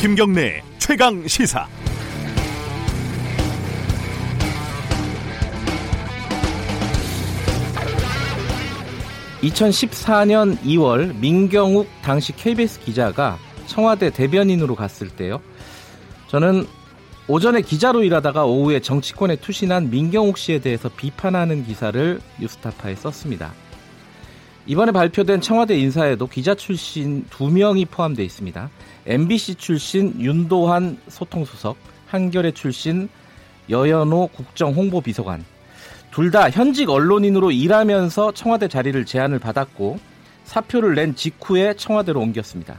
김경래 최강 시사. (2014년 2월) 민경욱 당시 KBS 기자가 청와대 대변인으로 갔을 때요, 저는 오전에 기자로 일하다가 오후에 정치권에 투신한 민경욱 씨에 대해서 비판하는 기사를 뉴스타파에 썼습니다. 이번에 발표된 청와대 인사에도 기자 출신 2명이 포함되어 있습니다. MBC 출신 윤도한 소통수석, 한겨레 출신 여현호 국정홍보비서관, 둘 다 현직 언론인으로 일하면서 청와대 자리를 제안을 받았고 사표를 낸 직후에 청와대로 옮겼습니다.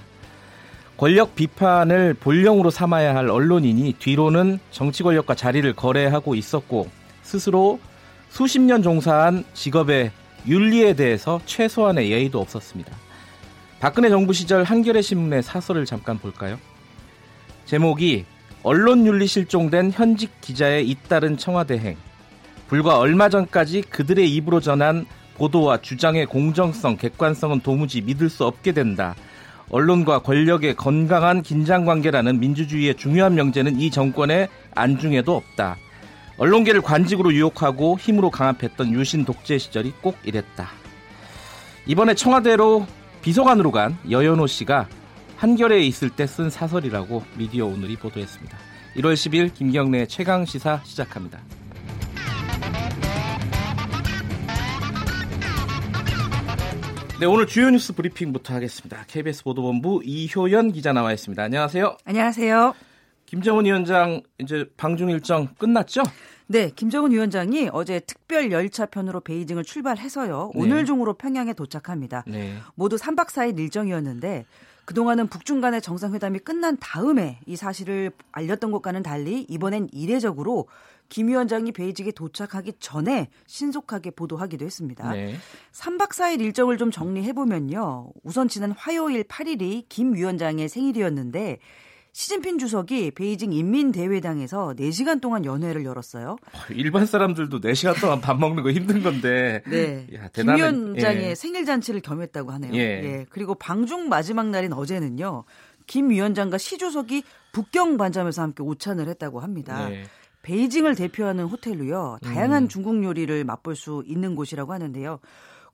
권력 비판을 본령으로 삼아야 할 언론인이 뒤로는 정치 권력과 자리를 거래하고 있었고, 스스로 수십 년 종사한 직업의 윤리에 대해서 최소한의 예의도 없었습니다. 박근혜 정부 시절 한겨레 신문의 사설을 잠깐 볼까요? 제목이 언론 윤리 실종된 현직 기자의 잇따른 청와대 행. 불과 얼마 전까지 그들의 입으로 전한 보도와 주장의 공정성, 객관성은 도무지 믿을 수 없게 된다. 언론과 권력의 건강한 긴장관계라는 민주주의의 중요한 명제는 이 정권의 안중에도 없다. 언론계를 관직으로 유혹하고 힘으로 강압했던 유신 독재 시절이 꼭 이랬다. 이번에 청와대로 비서관으로 간 여현호 씨가 한겨레에 있을 때 쓴 사설이라고 미디어 오늘이 보도했습니다. 1월 10일 김경래 최강 시사 시작합니다. 네, 오늘 주요 뉴스 브리핑부터 하겠습니다. KBS 보도본부 이효연 기자 나와 있습니다. 안녕하세요. 안녕하세요. 김정은 위원장 이제 방중 일정 끝났죠? 네, 김정은 위원장이 어제 특별 열차편으로 베이징을 출발해서요, 오늘 중으로 평양에 도착합니다. 모두 3박 4일 일정이었는데, 그동안은 북중 간의 정상회담이 끝난 다음에 이 사실을 알렸던 것과는 달리 이번엔 이례적으로 김 위원장이 베이징에 도착하기 전에 신속하게 보도하기도 했습니다. 3박 4일 일정을 좀 정리해보면요, 우선 지난 화요일 8일이 김 위원장의 생일이었는데 시진핑 주석이 베이징 인민대회당에서 4시간 동안 연회를 열었어요. 일반 사람들도 4시간 동안 밥 먹는 거 힘든 건데. 네. 야, 대단한, 김 위원장의 생일 잔치를 겸했다고 하네요. 그리고 방중 마지막 날인 어제는요, 김 위원장과 시 주석이 북경 반점에서 함께 오찬을 했다고 합니다. 베이징을 대표하는 호텔로요, 다양한 중국 요리를 맛볼 수 있는 곳이라고 하는데요,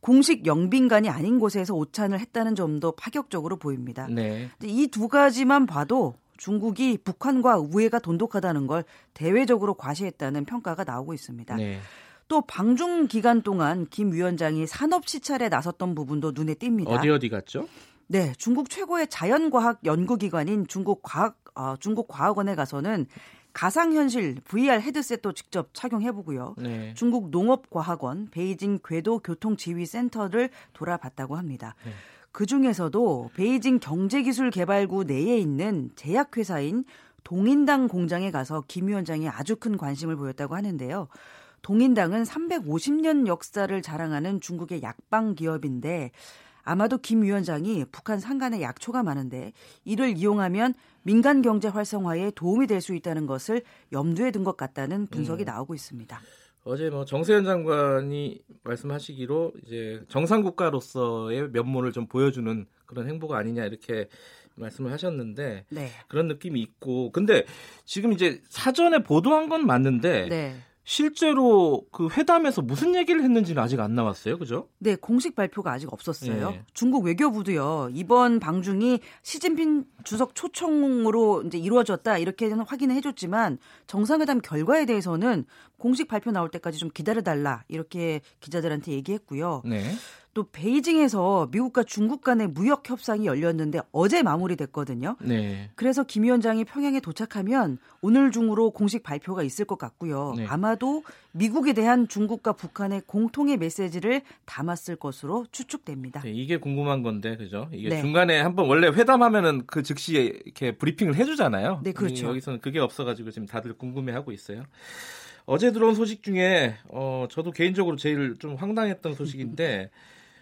공식 영빈관이 아닌 곳에서 오찬을 했다는 점도 파격적으로 보입니다. 이 두 가지만 봐도 중국이 북한과 우애가 돈독하다는 걸 대외적으로 과시했다는 평가가 나오고 있습니다. 또 방중 기간 동안 김 위원장이 산업 시찰에 나섰던 부분도 눈에 띕니다. 어디 갔죠? 네, 중국 최고의 자연과학 연구기관인 중국 과학원에 가서는 가상현실 VR 헤드셋도 직접 착용해보고요. 중국 농업과학원, 베이징 궤도교통지휘센터를 돌아봤다고 합니다. 그중에서도 베이징 경제기술개발구 내에 있는 제약회사인 동인당 공장에 가서 김 위원장이 아주 큰 관심을 보였다고 하는데요. 동인당은 350년 역사를 자랑하는 중국의 약방기업인데, 아마도 김 위원장이 북한 산간에 약초가 많은데 이를 이용하면 민간 경제 활성화에 도움이 될 수 있다는 것을 염두에 둔 것 같다는 분석이 나오고 있습니다. 어제 정세현 장관이 말씀하시기로 이제 정상 국가로서의 면모를 좀 보여주는 그런 행보가 아니냐 이렇게 말씀을 하셨는데, 그런 느낌이 있고, 근데 지금 이제 사전에 보도한 건 맞는데. 실제로 그 회담에서 무슨 얘기를 했는지는 아직 안 나왔어요, 그죠? 네, 공식 발표가 아직 없었어요. 중국 외교부도요, 이번 방중이 시진핑 주석 초청으로 이제 이루어졌다 이렇게는 확인해줬지만 정상회담 결과에 대해서는 공식 발표 나올 때까지 좀 기다려달라 이렇게 기자들한테 얘기했고요. 또 베이징에서 미국과 중국 간의 무역 협상이 열렸는데 어제 마무리됐거든요. 그래서 김 위원장이 평양에 도착하면 오늘 중으로 공식 발표가 있을 것 같고요. 아마도 미국에 대한 중국과 북한의 공통의 메시지를 담았을 것으로 추측됩니다. 이게 궁금한 건데, 그죠? 이게 중간에 한번 원래 회담하면은 그 즉시 이렇게 브리핑을 해주잖아요. 여기서는 그게 없어가지고 지금 다들 궁금해하고 있어요. 어제 들어온 소식 중에 저도 개인적으로 제일 좀 황당했던 소식인데.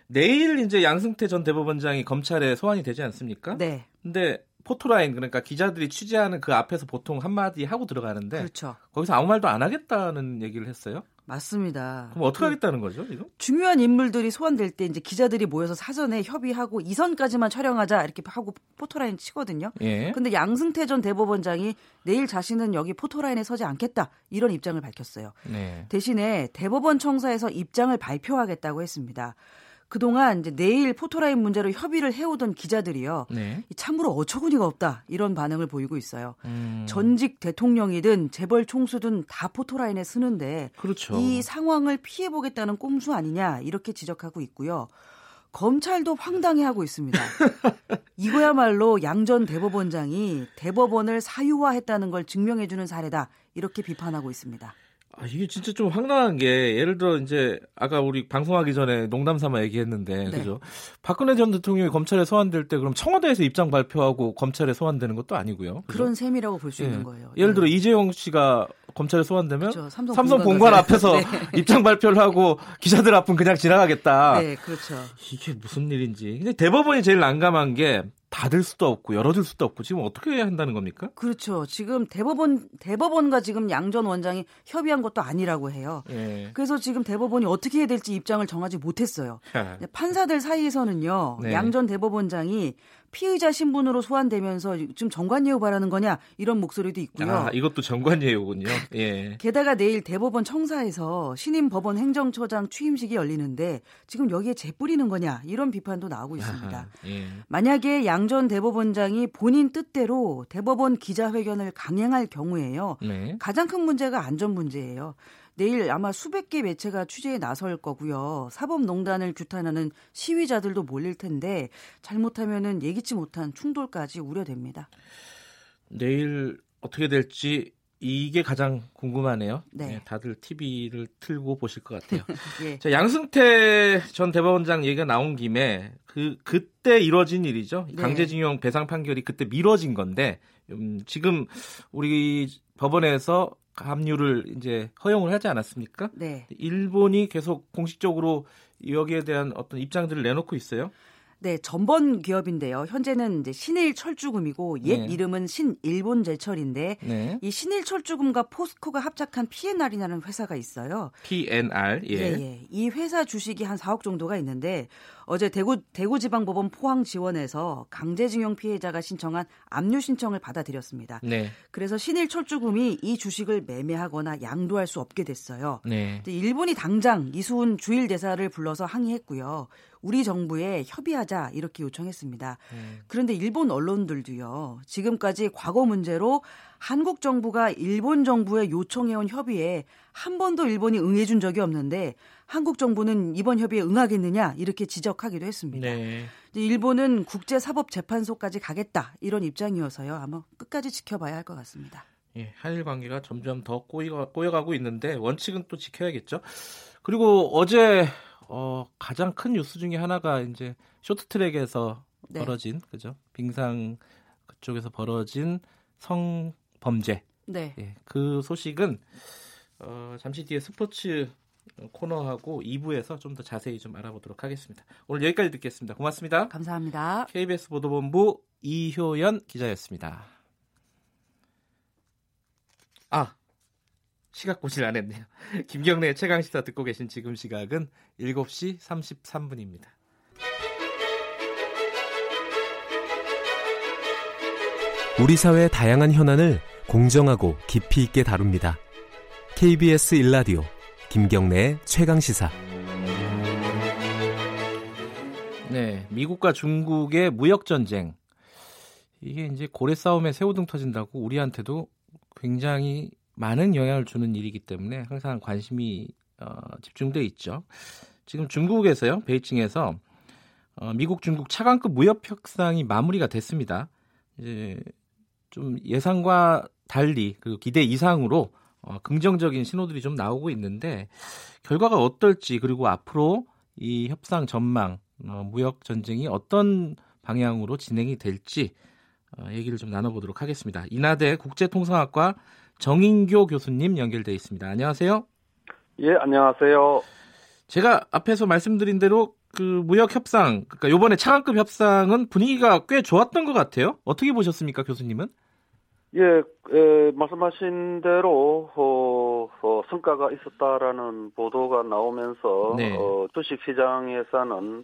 내일 이제 양승태 전 대법원장이 검찰에 소환이 되지 않습니까? 근데 포토라인, 그러니까 기자들이 취재하는 그 앞에서 보통 한마디 하고 들어가는데, 거기서 아무 말도 안 하겠다는 얘기를 했어요. 맞습니다. 그럼 어떻게 하겠다는 거죠, 이거? 중요한 인물들이 소환될 때 이제 기자들이 모여서 사전에 협의하고 2선까지만 촬영하자 이렇게 하고 포토라인 치거든요. 예. 근데 양승태 전 대법원장이 내일 자신은 여기 포토라인에 서지 않겠다 이런 입장을 밝혔어요. 네. 대신에 대법원 청사에서 입장을 발표하겠다고 했습니다. 그동안 이제 내일 포토라인 문제로 협의를 해오던 기자들이요. 네. 참으로 어처구니가 없다 이런 반응을 보이고 있어요. 전직 대통령이든 재벌 총수든 다 포토라인에 서는데 그렇죠. 이 상황을 피해보겠다는 꼼수 아니냐 이렇게 지적하고 있고요. 검찰도 황당해하고 있습니다. 이거야말로 양 전 대법원장이 대법원을 사유화했다는 걸 증명해주는 사례다 이렇게 비판하고 있습니다. 아, 이게 진짜 좀 황당한 게 예를 들어 이제 아까 우리 방송하기 전에 농담삼아 얘기했는데 네. 그죠? 박근혜 전 대통령이 검찰에 소환될 때 그럼 청와대에서 입장 발표하고 검찰에 소환되는 것도 아니고요. 그죠? 그런 셈이라고 볼 수 예. 있는 거예요. 예를 들어 이재용 씨가 검찰에 소환되면 그렇죠. 삼성 본관 앞에서 네. 입장 발표를 하고 기자들 앞은 그냥 지나가겠다. 네, 그렇죠. 이게 무슨 일인지. 근데 대법원이 제일 난감한 게. 닫을 수도 없고 열어줄 수도 없고 지금 어떻게 해야 한다는 겁니까? 그렇죠. 지금 대법원과 지금 양 전 원장이 협의한 것도 아니라고 해요. 예. 그래서 지금 대법원이 어떻게 해야 될지 입장을 정하지 못했어요. 판사들 사이에서는요. 네. 양 전 대법원장이 피의자 신분으로 소환되면서 지금 정관예우 바라는 거냐 이런 목소리도 있고요. 아, 이것도 정관예우군요. 예. 게다가 내일 대법원 청사에서 신임 법원 행정처장 취임식이 열리는데 지금 여기에 재뿌리는 거냐 이런 비판도 나오고 있습니다. 아하, 예. 만약에 양 전 대법원장이 본인 뜻대로 대법원 기자회견을 강행할 경우에요. 네. 가장 큰 문제가 안전 문제예요. 내일 아마 수백 개 매체가 취재에 나설 거고요. 사법농단을 규탄하는 시위자들도 몰릴 텐데 잘못하면은 예기치 못한 충돌까지 우려됩니다. 내일 어떻게 될지 이게 가장 궁금하네요. 네. 네, 다들 TV를 틀고 보실 것 같아요. 예. 자, 양승태 전 대법원장 얘기가 나온 김에 그때 이뤄진 일이죠. 네. 강제징용 배상 판결이 그때 미뤄진 건데 지금 우리 법원에서 합류를 이제 허용을 하지 않았습니까? 네. 일본이 계속 공식적으로 여기에 대한 어떤 입장들을 내놓고 있어요. 네, 전번 기업인데요. 현재는 이제 신일 철주금이고 옛 네. 이름은 신일본제철인데 네. 이 신일 철주금과 포스코가 합작한 PNR이라는 회사가 있어요. PNR 예. 예, 예. 이 회사 주식이 한 4억 정도가 있는데 어제 대구지방법원 포항지원에서 강제징용 피해자가 신청한 압류 신청을 받아들였습니다. 네. 그래서 신일 철주금이 이 주식을 매매하거나 양도할 수 없게 됐어요. 네. 일본이 당장 이수훈 주일 대사를 불러서 항의했고요. 우리 정부에 협의하자 이렇게 요청했습니다. 그런데 일본 언론들도요. 지금까지 과거 문제로 한국 정부가 일본 정부에 요청해온 협의에 한 번도 일본이 응해준 적이 없는데 한국 정부는 이번 협의에 응하겠느냐 이렇게 지적하기도 했습니다. 네. 일본은 국제사법재판소까지 가겠다 이런 입장이어서요. 아마 끝까지 지켜봐야 할 것 같습니다. 예, 한일 관계가 점점 더 꼬여가고 있는데 원칙은 또 지켜야겠죠. 그리고 어제 가장 큰 뉴스 중에 하나가 이제 쇼트트랙에서 네. 벌어진 그죠? 빙상 그쪽에서 벌어진 성범죄. 네. 예, 그 소식은 잠시 뒤에 스포츠 코너하고 2부에서 좀 더 자세히 좀 알아보도록 하겠습니다. 오늘 여기까지 듣겠습니다. 고맙습니다. 감사합니다. KBS 보도본부 이효연 기자였습니다. 아. 시각 고실 안 했네요. 김경래 최강시사 듣고 계신 지금 시각은 7시 33분입니다. 우리 사회의 다양한 현안을 공정하고 깊이 있게 다룹니다. KBS 1라디오 김경래의 최강시사. 네, 미국과 중국의 무역전쟁. 이게 이제 고래 싸움에 새우등 터진다고 우리한테도 굉장히 많은 영향을 주는 일이기 때문에 항상 관심이 집중돼 있죠. 지금 중국에서요, 베이징에서 미국 중국 차관급 무역 협상이 마무리가 됐습니다. 이제 좀 예상과 달리 그리고 기대 이상으로 긍정적인 신호들이 좀 나오고 있는데 결과가 어떨지 그리고 앞으로 이 협상 전망, 무역 전쟁이 어떤 방향으로 진행이 될지 얘기를 좀 나눠보도록 하겠습니다. 인하대 국제통상학과 정인교 교수님 연결돼 있습니다. 안녕하세요. 예, 안녕하세요. 제가 앞에서 말씀드린 대로 그 무역 협상, 그러니까 이번에 차관급 협상은 분위기가 꽤 좋았던 것 같아요. 어떻게 보셨습니까, 교수님은? 예, 말씀하신 대로 실제로 성과가 있었다라는 보도가 나오면서 네. 주식시장에서는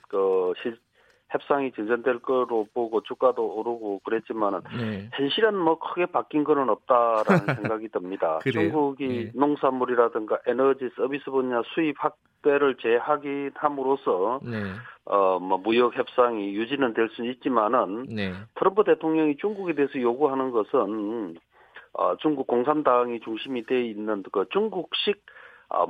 협상이 진전될 거로 보고 주가도 오르고 그랬지만 네. 현실은 뭐 크게 바뀐 건 없다라는 생각이 듭니다. 중국이 네. 농산물이라든가 에너지 서비스 분야 수입 확대를 제하기함으로써 네. 뭐 무역 협상이 유지는 될 수는 있지만은 네. 트럼프 대통령이 중국에 대해서 요구하는 것은 중국 공산당이 중심이 돼 있는 그 중국식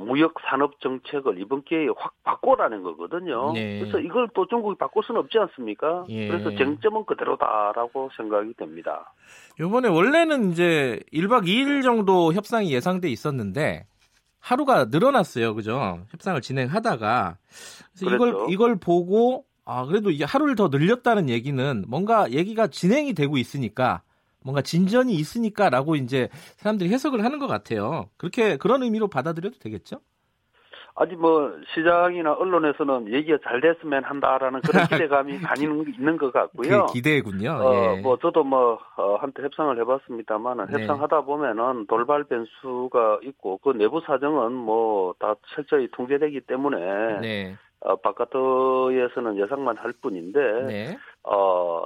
무역 산업 정책을 이번 기회에 확 바꿔라는 거거든요. 네. 그래서 이걸 또 중국이 바꿀 수는 없지 않습니까? 예. 그래서 쟁점은 그대로다라고 생각이 됩니다. 이번에 원래는 이제 1박 2일 정도 협상이 예상돼 있었는데 하루가 늘어났어요, 그죠? 협상을 진행하다가 그래서 이걸 보고 그래도 이제 하루를 더 늘렸다는 얘기는 뭔가 얘기가 진행이 되고 있으니까. 뭔가 진전이 있으니까라고 이제 사람들이 해석을 하는 것 같아요. 그런 의미로 받아들여도 되겠죠? 아니 뭐 시장이나 언론에서는 얘기가 잘 됐으면 한다라는 그런 기대감이 많이는 있는 것 같고요. 그 기대군요. 예. 뭐 저도 한때 협상을 해봤습니다만 네. 협상하다 보면은 돌발 변수가 있고 그 내부 사정은 뭐 다 철저히 통제되기 때문에. 네. 바깥에서는 예상만 할 뿐인데 네.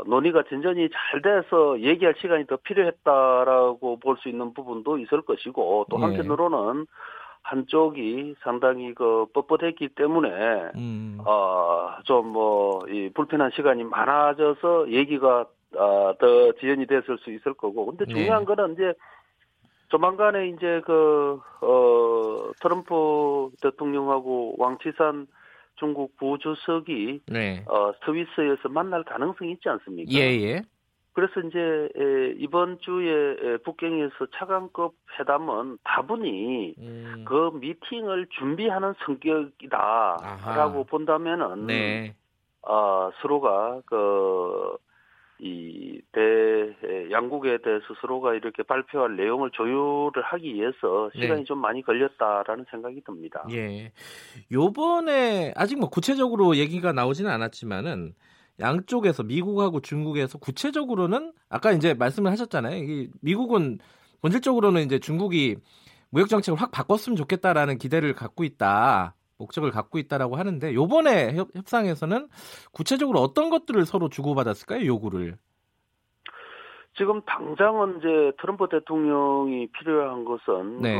논의가 진전이 잘 돼서 얘기할 시간이 더 필요했다라고 볼 수 있는 부분도 있을 것이고 또 한편으로는 네. 한쪽이 상당히 뻣뻣했기 때문에 좀 이 불편한 시간이 많아져서 얘기가 더 지연이 됐을 수 있을 거고 근데 중요한 네. 거는 이제 조만간에 이제 트럼프 대통령하고 왕치산 중국 부주석이 네. 스위스에서 만날 가능성이 있지 않습니까? 예예. 그래서 이제 이번 주에 북경에서 차관급 회담은 다분히 그 미팅을 준비하는 성격이다라고 본다면은 네. 서로가 양국에 대해 스스로가 이렇게 발표할 내용을 조율을 하기 위해서 시간이 네. 좀 많이 걸렸다라는 생각이 듭니다. 예. 요번에 아직 뭐 구체적으로 얘기가 나오지는 않았지만은 양쪽에서 미국하고 중국에서 구체적으로는 아까 이제 말씀을 하셨잖아요. 미국은 본질적으로는 이제 중국이 무역 정책을 확 바꿨으면 좋겠다라는 기대를 갖고 있다. 목적을 갖고 있다라고 하는데 요번에 협상에서는 구체적으로 어떤 것들을 서로 주고받았을까요? 요구를. 지금 당장은 이제 트럼프 대통령이 필요한 것은 네.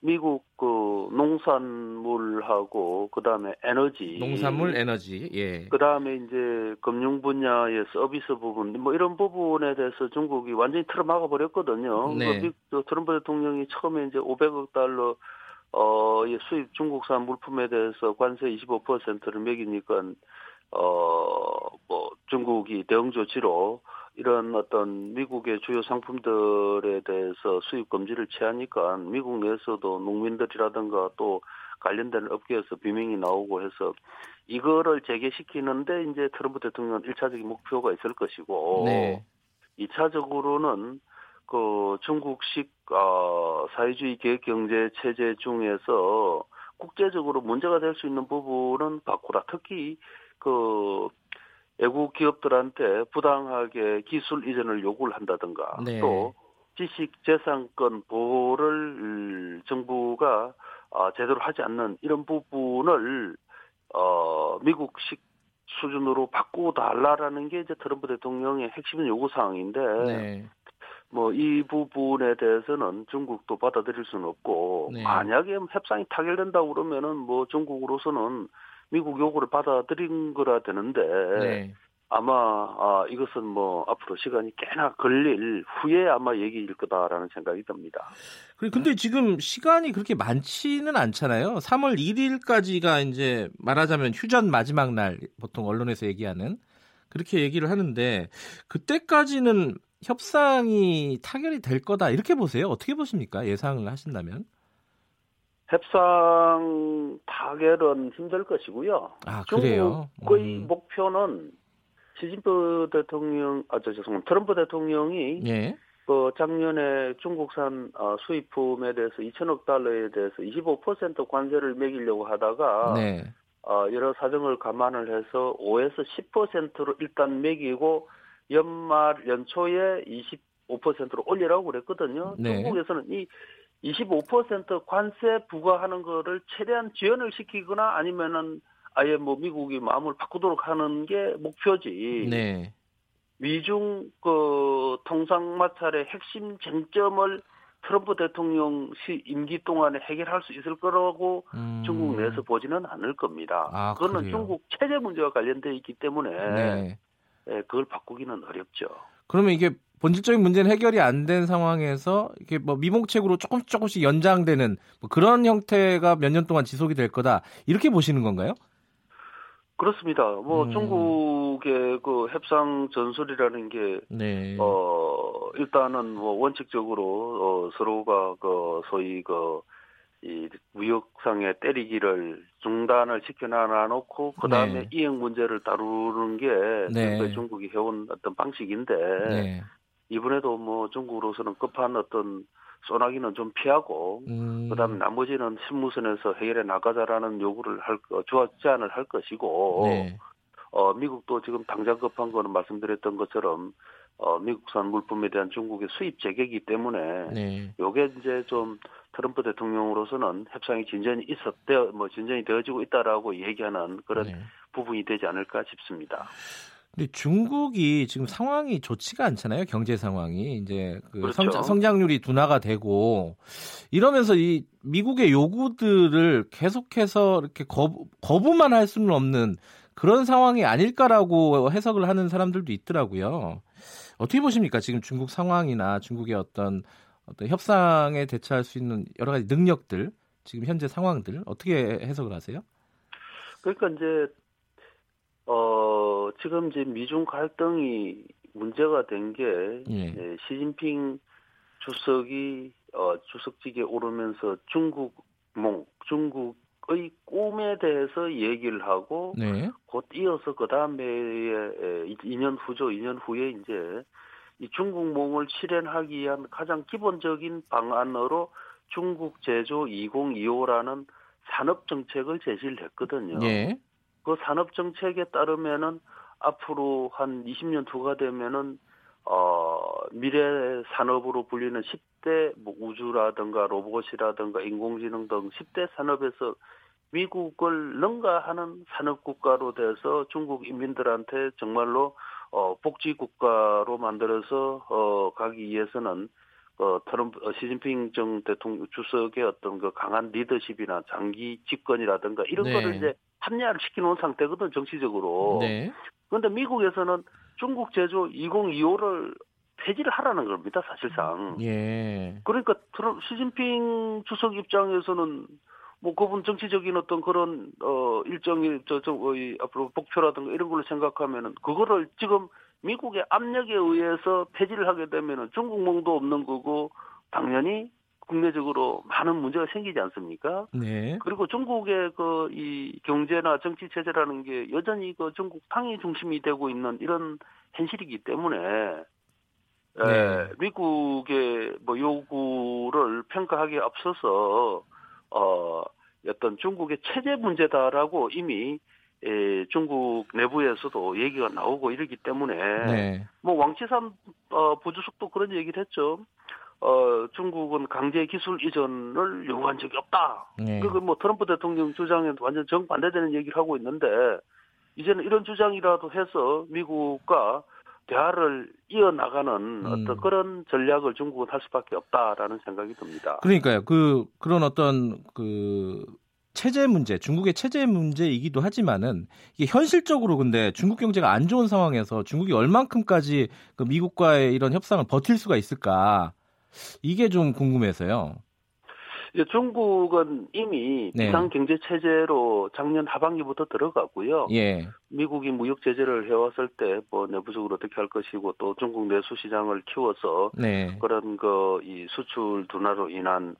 미국 농산물하고 그다음에 에너지. 농산물, 에너지. 예. 그다음에 이제 금융 분야의 서비스 부분 뭐 이런 부분에 대해서 중국이 완전히 틀어막아 버렸거든요. 네. 트럼프 대통령이 처음에 이제 500억 달러 수입 중국산 물품에 대해서 관세 25%를 매기니까, 중국이 대응 조치로 이런 어떤 미국의 주요 상품들에 대해서 수입 금지를 취하니까 미국 내에서도 농민들이라든가 또 관련된 업계에서 비명이 나오고 해서 이거를 재개시키는데 이제 트럼프 대통령 1차적인 목표가 있을 것이고, 네. 2차적으로는 중국식 사회주의 계획 경제 체제 중에서 국제적으로 문제가 될 수 있는 부분은 바꾸라. 특히 외국 기업들한테 부당하게 기술 이전을 요구를 한다든가 네. 또 지식 재산권 보호를 정부가 제대로 하지 않는 이런 부분을 미국식 수준으로 바꾸달라라는 게 이제 트럼프 대통령의 핵심 요구 사항인데. 네. 뭐 이 부분에 대해서는 중국도 받아들일 수는 없고 네. 만약에 협상이 타결된다고 그러면은 뭐 중국으로서는 미국 요구를 받아들인 거라 되는데 네. 아마 이것은 뭐 앞으로 시간이 꽤나 걸릴 후에 아마 얘기일 거다라는 생각이 듭니다. 근데 지금 시간이 그렇게 많지는 않잖아요. 3월 1일까지가 이제 말하자면 휴전 마지막 날 보통 언론에서 얘기하는 그렇게 얘기를 하는데 그때까지는 협상이 타결이 될 거다 이렇게 보세요. 어떻게 보십니까? 예상을 하신다면 협상 타결은 힘들 것이고요. 그래요? 중국의 목표는 트럼프 대통령이 예. 작년에 중국산 수입품에 대해서 2천억 달러에 대해서 25% 관세를 매기려고 하다가 네. 여러 사정을 감안을 해서 5에서 10%로 일단 매기고 연말 연초에 25%로 올리라고 그랬거든요. 네. 중국에서는 이 25% 관세 부과하는 거를 최대한 지연을 시키거나 아니면은 아예 뭐 미국이 마음을 바꾸도록 하는 게 목표지. 네. 미중 그 통상 마찰의 핵심 쟁점을 트럼프 대통령 시 임기 동안에 해결할 수 있을 거라고 중국 내에서 보지는 않을 겁니다. 아, 그거는 그래요? 중국 체제 문제와 관련되어 있기 때문에 네. 네, 그걸 바꾸기는 어렵죠. 그러면 이게 본질적인 문제는 해결이 안 된 상황에서 이게 뭐 미봉책으로 조금씩 연장되는 뭐 그런 형태가 몇 년 동안 지속이 될 거다 이렇게 보시는 건가요? 그렇습니다. 뭐 중국의 그 협상 전술이라는 게 네. 일단은 뭐 원칙적으로 서로가 그 소위 그 이 무역상의 때리기를 중단을 시켜놔놓고 그 다음에 네. 이행 문제를 다루는 게 네. 중국이 해온 어떤 방식인데. 네. 이번에도 뭐 중국으로서는 급한 어떤 소나기는 좀 피하고 그다음 나머지는 신무선에서 해결해 나가자라는 요구를 할 제안을 할 것이고 네. 미국도 지금 당장 급한 거는 말씀드렸던 것처럼 미국산 물품에 대한 중국의 수입 재개이기 때문에 네. 요게 이제 좀 트럼프 대통령으로서는 협상이 진전이 되어지고 있다라고 얘기하는 그런 네. 부분이 되지 않을까 싶습니다. 근데 중국이 지금 상황이 좋지가 않잖아요. 경제 상황이 이제 그 그렇죠. 성장률이 둔화가 되고 이러면서 이 미국의 요구들을 계속해서 이렇게 거부만 할 수는 없는 그런 상황이 아닐까라고 해석을 하는 사람들도 있더라고요. 어떻게 보십니까? 지금 중국 상황이나 중국의 어떤 협상에 대처할 수 있는 여러 가지 능력들, 지금 현재 상황들 어떻게 해석을 하세요? 그러니까 이제 지금 이제 미중 갈등이 문제가 된 게 예. 시진핑 주석이 주석직에 오르면서 중국의 꿈에 대해서 얘기를 하고 네. 곧 이어서 그 다음에 2년 후에 이제 이 중국몽을 실현하기 위한 가장 기본적인 방안으로 중국 제조 2025라는 산업 정책을 제시를 했거든요. 예. 그 산업 정책에 따르면은 앞으로 한 20년 후가 되면은 미래 산업으로 불리는 10대 뭐 우주라든가 로봇이라든가 인공지능 등 10대 산업에서 미국을 능가하는 산업 국가로 돼서 중국 인민들한테 정말로 복지 국가로 만들어서 가기 위해서는 시진핑 정 대통령 주석의 어떤 그 강한 리더십이나 장기 집권이라든가 이런 네. 거를 이제 합리화를 시켜놓은 상태거든, 정치적으로. 네. 그런데 미국에서는 중국 제조 2025를 폐지를 하라는 겁니다, 사실상. 예. 그러니까 시진핑 주석 입장에서는 뭐 그분 정치적인 어떤 그런 일정이 앞으로 목표라든가 이런 걸로 생각하면은 그거를 지금 미국의 압력에 의해서 폐지를 하게 되면은 중국몽도 없는 거고 당연히. 국내적으로 많은 문제가 생기지 않습니까? 네. 그리고 중국의 그 이 경제나 정치 체제라는 게 여전히 그 중국 당이 중심이 되고 있는 이런 현실이기 때문에 네. 미국의 뭐 요구를 평가하기에 앞서서 어떤 중국의 체제 문제다라고 이미 중국 내부에서도 얘기가 나오고 이러기 때문에 네. 뭐 왕치산 부주석도 그런 얘기를 했죠. 중국은 강제 기술 이전을 요구한 적이 없다. 네. 그리고 뭐 트럼프 대통령 주장에 완전 정반대되는 얘기를 하고 있는데 이제는 이런 주장이라도 해서 미국과 대화를 이어나가는 어떤 그런 전략을 중국은 할 수밖에 없다라는 생각이 듭니다. 그러니까요. 그런 어떤 그 체제 문제, 중국의 체제 문제이기도 하지만은 이게 현실적으로 근데 중국 경제가 안 좋은 상황에서 중국이 얼만큼까지 그 미국과의 이런 협상을 버틸 수가 있을까? 이게 좀 궁금해서요. 중국은 이미 네. 비상경제체제로 작년 하반기부터 들어갔고요. 예. 미국이 무역제재를 해왔을 때 뭐 내부적으로 어떻게 할 것이고 또 중국 내수시장을 키워서 네. 그런 이 수출 둔화로 인한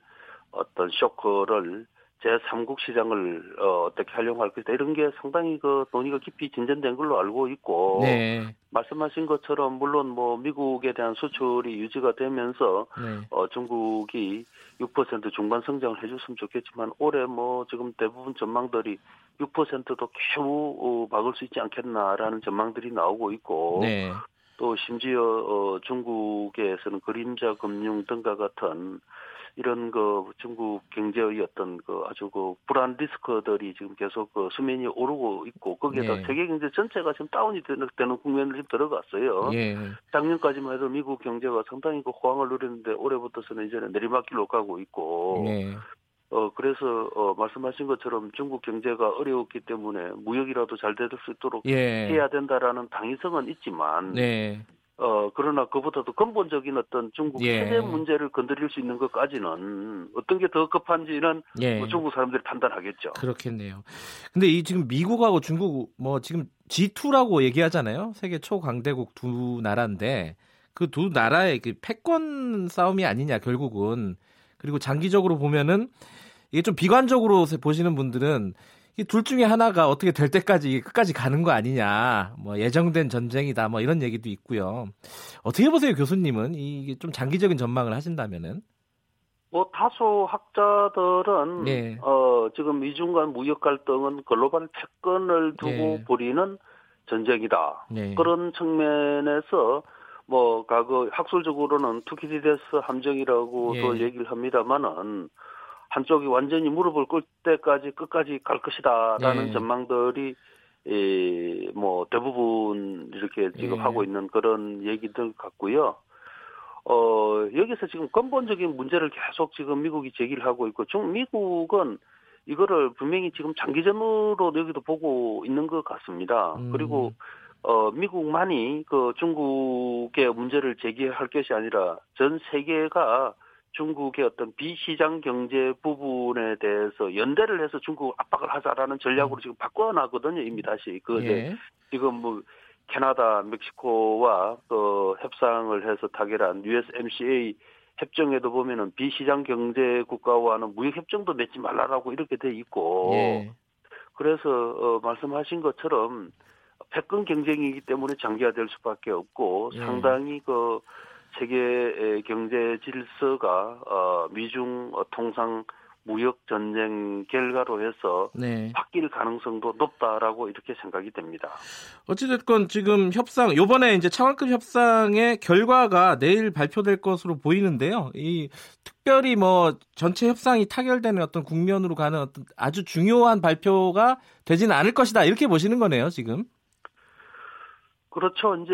어떤 쇼크를 제3국 시장을 어떻게 활용할 것이다. 이런 게 상당히 논의가 깊이 진전된 걸로 알고 있고 네. 말씀하신 것처럼 물론 뭐 미국에 대한 수출이 유지가 되면서 네. 중국이 6% 중반 성장을 해줬으면 좋겠지만 올해 뭐 지금 대부분 전망들이 6%도 겨우 막을 수 있지 않겠나라는 전망들이 나오고 있고 네. 또 심지어 중국에서는 그림자 금융 등과 같은 이런 그 중국 경제의 어떤 그 아주 그 불안 리스크들이 지금 계속 그 수면이 오르고 있고 거기에다 네. 세계 경제 전체가 지금 다운이 되는 국면을 지금 들어갔어요. 네. 작년까지만 해도 미국 경제가 상당히 그 호황을 누렸는데 올해부터서는 이제는 내리막길로 가고 있고. 네. 그래서, 말씀하신 것처럼 중국 경제가 어려웠기 때문에 무역이라도 잘 될 수 있도록 예. 해야 된다라는 당위성은 있지만, 네. 그러나 그보다도 근본적인 어떤 중국 체제 예. 문제를 건드릴 수 있는 것까지는 어떤 게 더 급한지는 예. 중국 사람들이 판단하겠죠. 그렇겠네요. 근데 이 지금 미국하고 중국 뭐 지금 G2라고 얘기하잖아요. 세계 초강대국 두 나라인데 그 두 나라의 그 패권 싸움이 아니냐, 결국은. 그리고 장기적으로 보면은 이게 좀 비관적으로 보시는 분들은 이 둘 중에 하나가 어떻게 될 때까지 끝까지 가는 거 아니냐, 뭐 예정된 전쟁이다, 뭐 이런 얘기도 있고요. 어떻게 보세요, 교수님은? 이게 좀 장기적인 전망을 하신다면은? 뭐 다수 학자들은 네. 지금 미중 간 무역 갈등은 글로벌 패권을 두고 네. 벌이는 전쟁이다. 네. 그런 측면에서. 뭐 과거 학술적으로는 투키디데스 함정이라고도 예. 얘기를 합니다만은 한쪽이 완전히 무릎을 꿇을 때까지 끝까지 갈 것이다라는 예. 전망들이 뭐 대부분 이렇게 지금 예. 하고 있는 그런 얘기들 같고요. 여기서 지금 근본적인 문제를 계속 지금 미국이 제기를 하고 있고, 미국은 이거를 분명히 지금 장기전으로 여기도 보고 있는 것 같습니다. 그리고 미국만이 그 중국의 문제를 제기할 것이 아니라 전 세계가 중국의 어떤 비시장 경제 부분에 대해서 연대를 해서 중국 압박을 하자라는 전략으로 지금 바꿔놨거든요, 이미 다시. 예. 지금 뭐 캐나다, 멕시코와 그 협상을 해서 타결한 USMCA 협정에도 보면은 비시장 경제 국가와는 무역 협정도 맺지 말라라고 이렇게 돼 있고. 예. 그래서 말씀하신 것처럼 패권 경쟁이기 때문에 장기화될 수밖에 없고 상당히 그 세계 경제 질서가 미중 통상 무역 전쟁 결과로 해서 네. 바뀔 가능성도 높다라고 이렇게 생각이 됩니다. 어찌됐건 지금 협상 이번에 이제 차관급 협상의 결과가 내일 발표될 것으로 보이는데요. 이 특별히 뭐 전체 협상이 타결되는 어떤 국면으로 가는 어떤 아주 중요한 발표가 되지는 않을 것이다, 이렇게 보시는 거네요, 지금. 그렇죠. 이제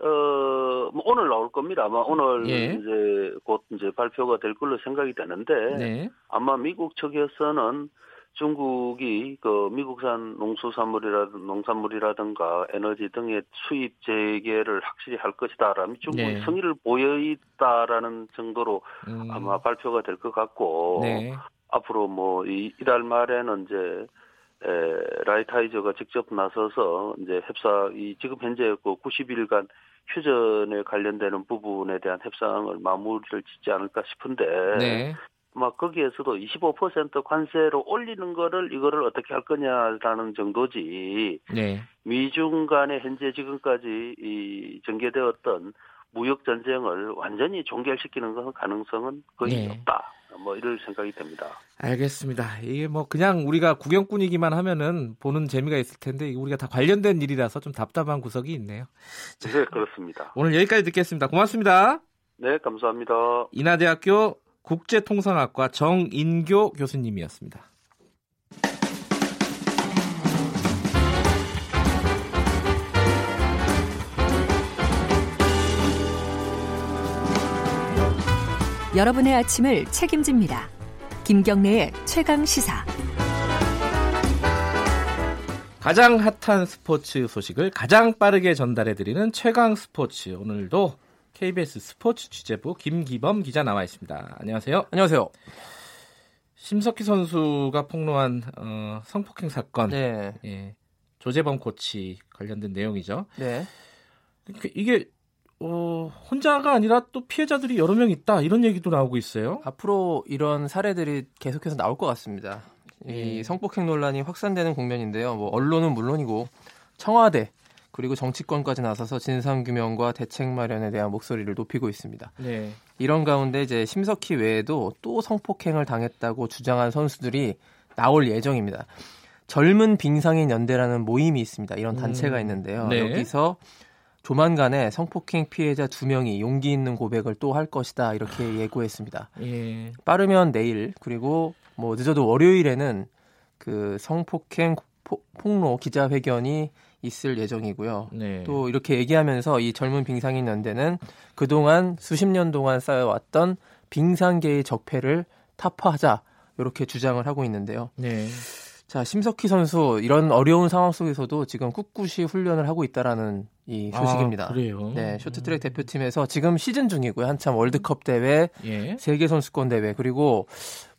뭐 오늘 나올 겁니다. 아마 오늘 예. 이제 곧 이제 발표가 될 걸로 생각이 되는데 네. 아마 미국 측에서는 중국이 그 미국산 농산물이라든가 에너지 등의 수입 재개를 확실히 할 것이다라면 중국이 네. 성의를 보였다라는 정도로 아마 발표가 될 것 같고 네. 앞으로 뭐 이달 말에는 이제 라이타이저가 직접 나서서 이제 지금 현재 그 90일간 휴전에 관련되는 부분에 대한 협상을 마무리를 짓지 않을까 싶은데, 네. 막 거기에서도 25% 관세로 올리는 거를 이거를 어떻게 할 거냐라는 정도지, 네. 미중 간에 현재 지금까지 전개되었던 무역 전쟁을 완전히 종결시키는 건 가능성은 거의 네. 없다. 뭐 이럴 생각이 됩니다. 알겠습니다. 이게 뭐 그냥 우리가 구경꾼이기만 하면은 보는 재미가 있을 텐데 우리가 다 관련된 일이라서 좀 답답한 구석이 있네요. 네, 그렇습니다. 오늘 여기까지 듣겠습니다. 고맙습니다. 네, 감사합니다. 인하대학교 국제통상학과 정인교 교수님이었습니다. 여러분의 아침을 책임집니다. 김경래의 최강 시사. 가장 핫한 스포츠 소식을 가장 빠르게 전달해드리는 최강 스포츠. 오늘도 KBS 스포츠 취재부 김기범 기자 나와 있습니다. 안녕하세요. 안녕하세요. 심석희 선수가 폭로한 성폭행 사건. 네. 예, 조재범 코치 관련된 내용이죠. 네. 이게 혼자가 아니라 또 피해자들이 여러 명 있다, 이런 얘기도 나오고 있어요. 앞으로 이런 사례들이 계속해서 나올 것 같습니다. 이 성폭행 논란이 확산되는 국면인데요. 뭐 언론은 물론이고 청와대 그리고 정치권까지 나서서 진상규명과 대책 마련에 대한 목소리를 높이고 있습니다. 네. 이런 가운데 이제 심석희 외에도 또 성폭행을 당했다고 주장한 선수들이 나올 예정입니다. 젊은 빙상인 연대라는 모임이 있습니다. 이런 단체가 있는데요. 네. 여기서 조만간에 성폭행 피해자 2명이 용기 있는 고백을 또 할 것이다 이렇게 예고했습니다. 예. 빠르면 내일 그리고 뭐 늦어도 월요일에는 그 성폭행 폭로 기자회견이 있을 예정이고요. 네. 또 이렇게 얘기하면서 이 젊은 빙상인 연대는 그동안 수십 년 동안 쌓여왔던 빙상계의 적폐를 타파하자 이렇게 주장을 하고 있는데요. 네. 자, 심석희 선수 이런 어려운 상황 속에서도 지금 꿋꿋이 훈련을 하고 있다라는 이 소식입니다. 아, 그래요? 네, 쇼트트랙 대표팀에서 지금 시즌 중이고요. 한참 월드컵 대회, 예. 세계 선수권 대회 그리고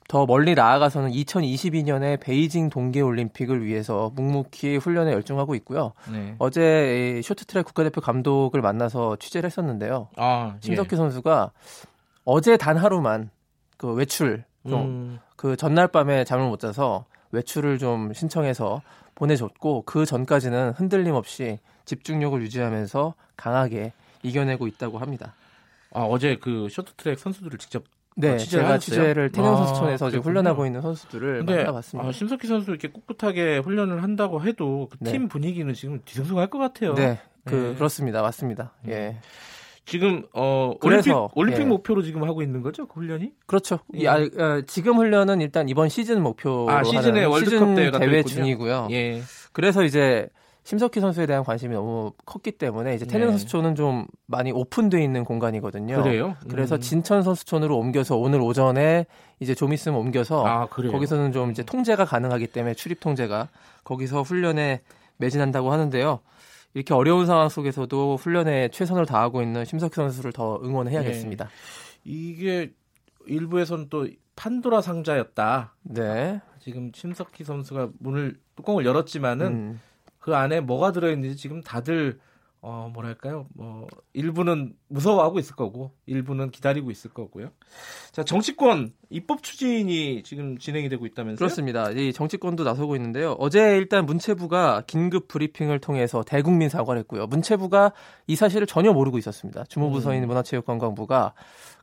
더 멀리 나아가서는 2022년에 베이징 동계올림픽을 위해서 묵묵히 훈련에 열중하고 있고요. 네. 어제 쇼트트랙 국가대표 감독을 만나서 취재를 했었는데요. 아, 심석희 예. 선수가 어제 단 하루만 그 외출, 그 전날 밤에 잠을 못 자서 외출을 좀 신청해서 보내줬고 그 전까지는 흔들림 없이 집중력을 유지하면서 강하게 이겨내고 있다고 합니다. 아, 어제 그 쇼트트랙 선수들을 직접 네, 제가 취재를 태릉 선수촌에서 지금 훈련하고 있는 선수들을 만나봤습니다. 아, 심석희 선수 이렇게 꿋꿋하게 훈련을 한다고 해도 그 팀 네. 분위기는 지금 뒤숭숭할 것 같아요. 네, 그렇습니다, 맞습니다. 예, 지금 그래서 올림픽 예. 목표로 지금 하고 있는 거죠, 그 훈련이? 그렇죠. 예. 지금 훈련은 일단 이번 시즌 목표로 시즌의 월드컵 대회 중이고요. 예, 그래서 이제. 심석희 선수에 대한 관심이 너무 컸기 때문에 이제 태릉 선수촌은 좀 많이 오픈돼 있는 공간이거든요. 그래요? 그래서 진천 선수촌으로 옮겨서 오늘 오전에 이제 좀 있으면 옮겨서 거기서는 좀 이제 통제가 가능하기 때문에 출입 통제가 거기서 훈련에 매진한다고 하는데요. 이렇게 어려운 상황 속에서도 훈련에 최선을 다하고 있는 심석희 선수를 더 응원해야겠습니다. 네. 이게 일부에서는 또 판도라 상자였다. 네. 지금 심석희 선수가 문을 뚜껑을 열었지만은. 그 안에 뭐가 들어있는지 지금 다들 뭐랄까요? 뭐 일부는 무서워하고 있을 거고 일부는 기다리고 있을 거고요. 자, 정치권 입법 추진이 지금 진행이 되고 있다면서요? 그렇습니다. 이 정치권도 나서고 있는데요. 어제 일단 문체부가 긴급 브리핑을 통해서 대국민 사과를 했고요. 문체부가 이 사실을 전혀 모르고 있었습니다. 주무부서인 문화체육관광부가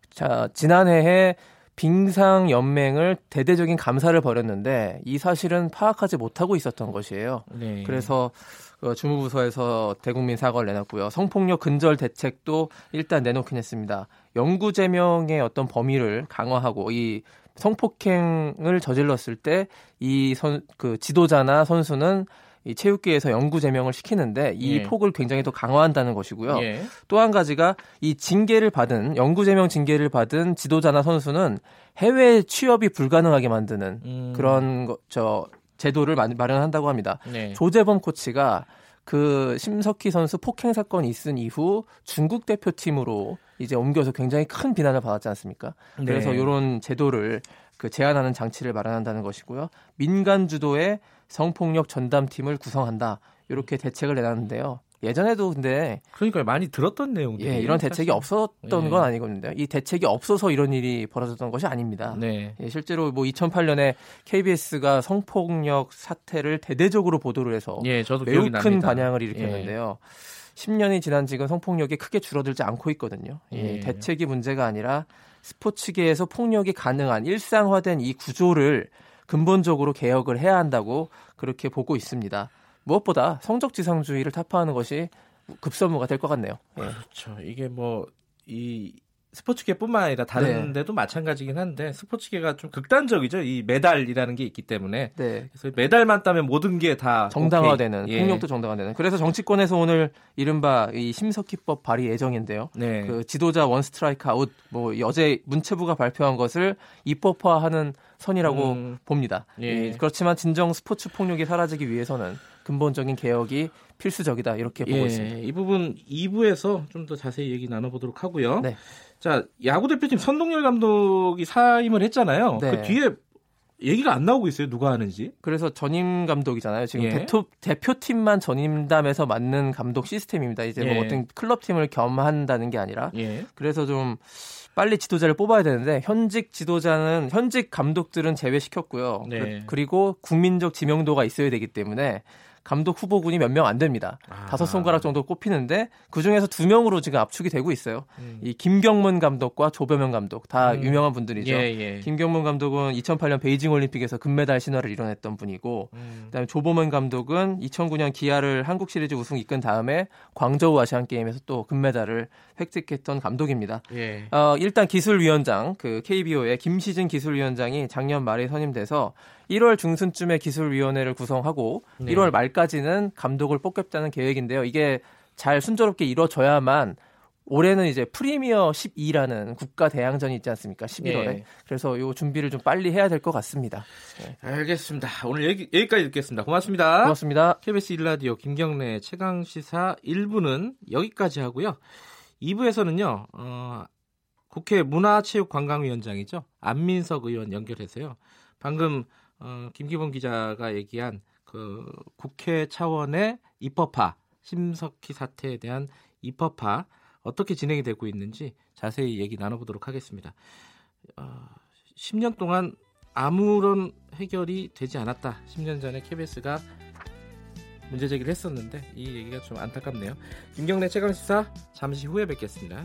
자, 지난해에 빙상연맹을 대대적인 감사를 벌였는데 이 사실은 파악하지 못하고 있었던 것이에요. 네. 그래서 주무부서에서 대국민 사과를 내놨고요. 성폭력 근절 대책도 일단 내놓긴 했습니다. 영구제명의 어떤 범위를 강화하고 이 성폭행을 저질렀을 때 이 그 지도자나 선수는 이 체육계에서 영구제명을 시키는데 이 폭을 굉장히 더 강화한다는 것이고요. 예. 또 한 가지가 이 징계를 받은 영구제명 징계를 받은 지도자나 선수는 해외 취업이 불가능하게 만드는 그런 제도를 마련한다고 합니다. 네. 조재범 코치가 그 심석희 선수 폭행 사건이 있은 이후 중국 대표팀으로 이제 옮겨서 굉장히 큰 비난을 받았지 않습니까? 네. 그래서 이런 제도를 그 제한하는 장치를 마련한다는 것이고요. 민간 주도의 성폭력 전담팀을 구성한다. 이렇게 대책을 내놨는데요. 예전에도 근데 그러니까 많이 들었던 내용들 예, 이런 대책이 사실. 없었던 건 아니거든요. 이 대책이 없어서 이런 일이 벌어졌던 것이 아닙니다. 네. 예, 실제로 뭐 2008년에 KBS가 성폭력 사태를 대대적으로 보도를 해서 저도 매우 큰 납니다. 반향을 일으켰는데요. 10년이 지난 지금 성폭력이 크게 줄어들지 않고 있거든요. 대책이 문제가 아니라 스포츠계에서 폭력이 가능한 일상화된 이 구조를 근본적으로 개혁을 해야 한다고 그렇게 보고 있습니다. 무엇보다 성적지상주의를 타파하는 것이 급선무가 될 것 같네요. 예. 그렇죠. 이게 뭐 이 스포츠계뿐만 아니라 다른 데도 마찬가지긴 한데 스포츠계가 좀 극단적이죠. 이 메달이라는 게 있기 때문에 그래서 메달만 따면 모든 게 다 정당화되는 폭력도 정당화되는. 그래서 정치권에서 오늘 이른바 이 심석희법 발의 예정인데요. 네. 그 지도자 원 스트라이크 아웃 뭐 어제 문체부가 발표한 것을 입법화하는 선이라고 봅니다. 그렇지만 진정 스포츠 폭력이 사라지기 위해서는 근본적인 개혁이 필수적이다 이렇게 보고 있습니다. 이 부분 2부에서 좀 더 자세히 얘기 나눠보도록 하고요. 네. 자, 야구 대표팀 선동열 감독이 사임을 했잖아요. 네. 그 뒤에 얘기가 안 나오고 있어요. 누가 하는지. 그래서 전임 감독이잖아요. 지금 대표팀만 전임담에서 맡는 감독 시스템입니다. 이제 뭐 어떤 클럽팀을 겸한다는 게 아니라. 그래서 좀 빨리 지도자를 뽑아야 되는데 현직 지도자는 현직 감독들은 제외시켰고요. 그리고 국민적 지명도가 있어야 되기 때문에 감독 후보군이 몇 명 안 됩니다. 5손가락 정도 꼽히는데 그중에서 2명으로 지금 압축이 되고 있어요. 이 김경문 감독과 조별명 감독 다 유명한 분들이죠. 예, 예. 김경문 감독은 2008년 베이징 올림픽에서 금메달 신화를 이뤄냈던 분이고 그다음에 조별명 감독은 2009년 기아를 한국 시리즈 우승 이끈 다음에 광저우 아시안 게임에서 또 금메달을 획득했던 감독입니다. 예. 일단 기술위원장 그 KBO의 김시준 기술위원장이 작년 말에 선임돼서 1월 중순쯤에 기술위원회를 구성하고 네. 1월 말까지는 감독을 뽑겠다는 계획인데요. 이게 잘 순조롭게 이뤄져야만 올해는 이제 프리미어 12라는 국가 대항전이 있지 않습니까? 11월에. 네. 그래서 이 준비를 좀 빨리 해야 될 것 같습니다. 네. 알겠습니다. 오늘 여기까지 듣겠습니다. 고맙습니다. 고맙습니다. KBS 1라디오 김경래 최강시사 1부는 여기까지 하고요. 2부에서는요. 국회 문화체육관광위원장이죠. 안민석 의원 연결해서요. 방금 김기범 기자가 얘기한 그 국회 차원의 입법화, 심석희 사태에 대한 입법화 어떻게 진행이 되고 있는지 자세히 얘기 나눠보도록 하겠습니다. 10년 동안 아무런 해결이 되지 않았다. 10년 전에 KBS가 문제 제기를 했었는데 이 얘기가 좀 안타깝네요. 김경래 최강시사 잠시 후에 뵙겠습니다.